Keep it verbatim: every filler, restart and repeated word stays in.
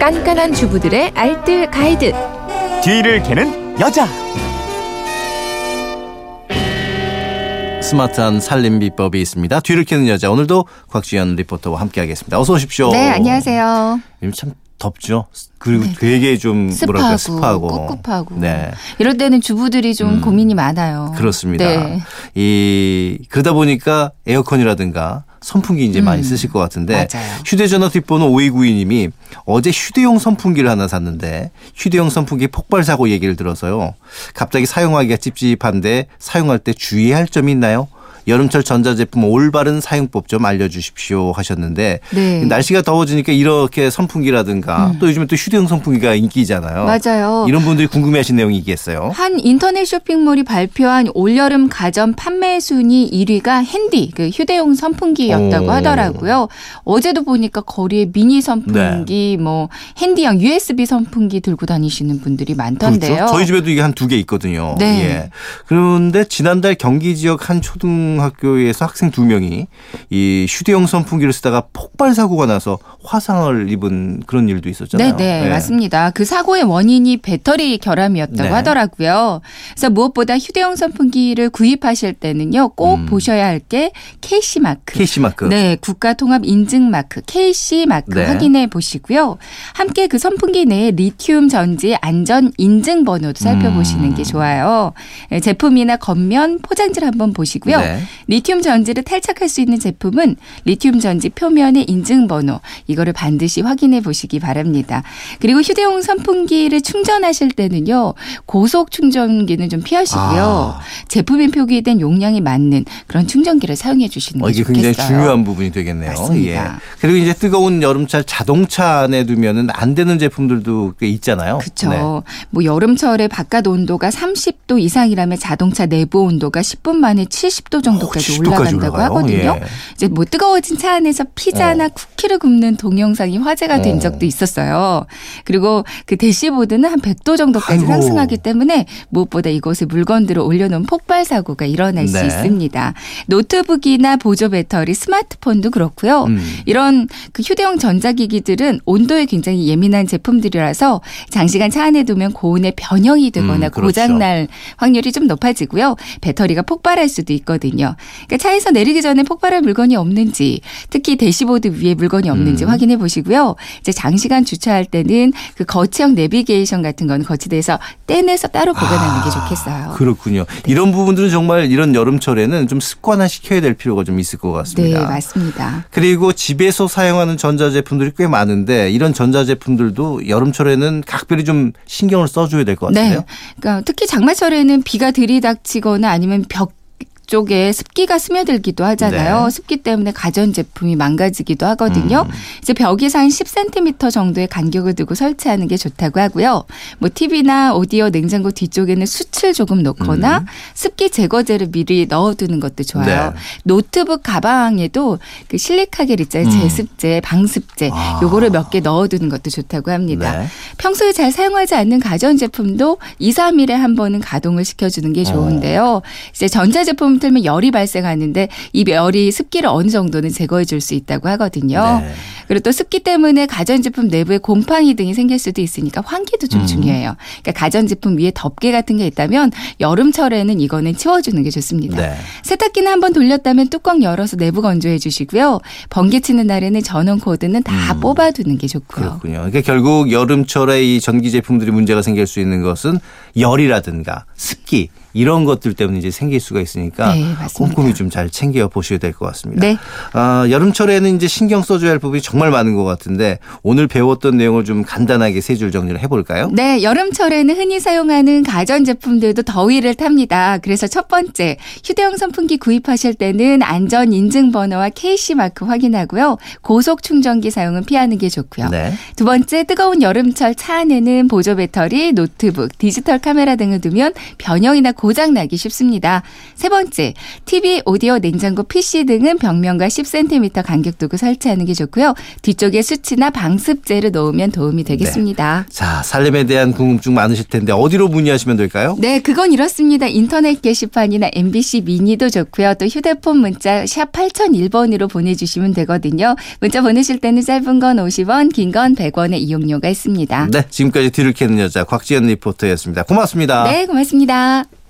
깐깐한 주부들의 알뜰 가이드. 뒤를 캐는 여자. 스마트한 살림 비법이 있습니다. 뒤를 캐는 여자. 오늘도 곽지연 리포터와 함께하겠습니다. 어서 오십시오. 네, 안녕하세요. 요즘 참 덥죠. 그리고 네. 되게 좀 습하고, 뭐랄까 습하고 꿉꿉하고. 네. 이럴 때는 주부들이 좀 음, 고민이 많아요. 그렇습니다. 네. 이 그러다 보니까 에어컨이라든가 선풍기 이제 음, 많이 쓰실 것 같은데 맞아요. 휴대전화 뒷번호 오이구이 님이 어제 휴대용 선풍기를 하나 샀는데 휴대용 선풍기 폭발 사고 얘기를 들어서요. 갑자기 사용하기가 찝찝한데 사용할 때 주의할 점이 있나요? 여름철 전자제품 올바른 사용법 좀 알려주십시오 하셨는데 네. 날씨가 더워지니까 이렇게 선풍기라든가 음, 또 요즘에 또 휴대용 선풍기가 인기잖아요. 맞아요. 이런 분들이 궁금해하신 내용이 있겠어요. 한 인터넷 쇼핑몰이 발표한 올여름 가전 판매 순위 일 위가 핸디, 그 휴대용 선풍기였다고 오, 하더라고요. 어제도 보니까 거리에 미니 선풍기, 네. 뭐 핸디형 유에스비 선풍기 들고 다니시는 분들이 많던데요. 그렇죠? 저희 집에도 이게 한 두 개 있거든요. 네. 예. 그런데 지난달 경기 지역 한 초등 학교에서 학생 두 명이 이 휴대용 선풍기를 쓰다가 폭발 사고가 나서 화상을 입은 그런 일도 있었잖아요. 네네, 네, 맞습니다. 그 사고의 원인이 배터리 결함이었다고 네. 하더라고요. 그래서 무엇보다 휴대용 선풍기를 구입하실 때는요, 꼭 음, 보셔야 할 게 케이씨마크. 케이씨마크. 네, 국가통합인증마크 케이씨마크 네. 확인해 보시고요. 함께 그 선풍기 내에 리튬 전지 안전 인증 번호도 살펴보시는 음, 게 좋아요. 제품이나 겉면 포장지를 한번 보시고요. 네. 리튬 전지를 탈착할 수 있는 제품은 리튬 전지 표면의 인증번호 이거를 반드시 확인해 보시기 바랍니다. 그리고 휴대용 선풍기를 충전하실 때는요. 고속 충전기는 좀 피하시고요. 아. 제품에 표기된 용량이 맞는 그런 충전기를 사용해 주시는 게 좋겠어요. 이게 굉장히 중요한 부분이 되겠네요. 맞습니다. 예. 그리고 이제 뜨거운 여름철 자동차 안에 두면은 안 되는 제품들도 꽤 있잖아요. 그렇죠. 네. 뭐 여름철에 바깥 온도가 삼십 도 이상이라면 자동차 내부 온도가 십 분 만에 칠십 도 정도까지 오, 올라간다고 올라가요? 하거든요. 예. 이제 뭐 뜨거워진 차 안에서 피자나 어, 쿠키를 굽는 동영상이 화제가 된 어, 적도 있었어요. 그리고 그 대시보드는 한 백 도 정도까지 아이고, 상승하기 때문에 무엇보다 이곳에 물건들을 올려놓은 폭발 사고가 일어날 네, 수 있습니다. 노트북이나 보조 배터리, 스마트폰도 그렇고요. 음. 이런 그 휴대용 전자기기들은 온도에 굉장히 예민한 제품들이라서 장시간 차 안에 두면 고온에 변형이 되거나 음, 그렇죠, 고장날 확률이 좀 높아지고요. 배터리가 폭발할 수도 있거든요. 그러니까 차에서 내리기 전에 폭발할 물건이 없는지, 특히 대시보드 위에 물건이 없는지 음, 확인해 보시고요. 이제 장시간 주차할 때는 그 거치형 내비게이션 같은 건 거치대에서 떼내서 따로 보관하는 아, 게 좋겠어요. 그렇군요. 네. 이런 부분들은 정말 이런 여름철에는 좀 습관화시켜야 될 필요가 좀 있을 것 같습니다. 네, 맞습니다. 그리고 집에서 사용하는 전자제품들이 꽤 많은데 이런 전자제품들도 여름철에는 각별히 좀 신경을 써줘야 될 것 같은데요. 네. 그러니까 특히 장마철에는 비가 들이닥치거나 아니면 벽 쪽에 습기가 스며들기도 하잖아요. 네. 습기 때문에 가전제품이 망가지기도 하거든요. 음. 이제 벽에서 한 십 센티미터 정도의 간격을 두고 설치하는 게 좋다고 하고요. 뭐 티비나 오디오, 냉장고 뒤쪽에는 숯을 조금 놓거나 음, 습기 제거제를 미리 넣어두는 것도 좋아요. 네. 노트북 가방에도 그 실리카겔 있잖아요. 음. 제습제, 방습제 아, 요거를 몇 개 넣어두는 것도 좋다고 합니다. 네. 평소에 잘 사용하지 않는 가전제품도 이, 삼 일에 한 번은 가동을 시켜주는 게 좋은데요. 이제 전자제품 틀면 열이 발생하는데 이 열이 습기를 어느 정도는 제거해 줄 수 있다고 하거든요. 네. 그리고 또 습기 때문에 가전제품 내부에 곰팡이 등이 생길 수도 있으니까 환기도 좀 음, 중요해요. 그러니까 가전제품 위에 덮개 같은 게 있다면 여름철에는 이거는 치워주는 게 좋습니다. 네. 세탁기는 한번 돌렸다면 뚜껑 열어서 내부 건조해 주시고요. 번개 치는 날에는 전원 코드는 다 음, 뽑아두는 게 좋고요. 그렇군요. 그러니까 결국 여름철에 이 전기 제품들이 문제가 생길 수 있는 것은 열이라든가 습기 이런 것들 때문에 이제 생길 수가 있으니까 네, 꼼꼼히 좀 잘 챙겨 보셔야 될 것 같습니다. 네. 아, 여름철에는 이제 신경 써줘야 할 부분이 정말 많은 것 같은데 오늘 배웠던 내용을 좀 간단하게 세 줄 정리를 해볼까요? 네, 여름철에는 흔히 사용하는 가전 제품들도 더위를 탑니다. 그래서 첫 번째, 휴대용 선풍기 구입하실 때는 안전 인증 번호와 케이씨 마크 확인하고요. 고속 충전기 사용은 피하는 게 좋고요. 네. 두 번째, 뜨거운 여름철 차 안에는 보조 배터리, 노트북, 디지털 카메라 등을 두면 변형이나 고장 나기 쉽습니다. 세 번째, 티비, 오디오, 냉장고, 피씨 등은 벽면과 십 센티미터 간격도구 설치하는 게 좋고요. 뒤쪽에 수치나 방습제를 놓으면 도움이 되겠습니다. 네. 자, 살림에 대한 궁금증 많으실 텐데 어디로 문의하시면 될까요? 네, 그건 이렇습니다. 인터넷 게시판이나 엠비씨 미니도 좋고요. 또 휴대폰 문자 샵 팔공공일 번으로 보내주시면 되거든요. 문자 보내실 때는 짧은 건 오십 원, 긴 건 백 원의 이용료가 있습니다. 네, 지금까지 뒤를 캐는 여자 곽지연 리포터였습니다. 고맙습니다. 네, 고맙습니다.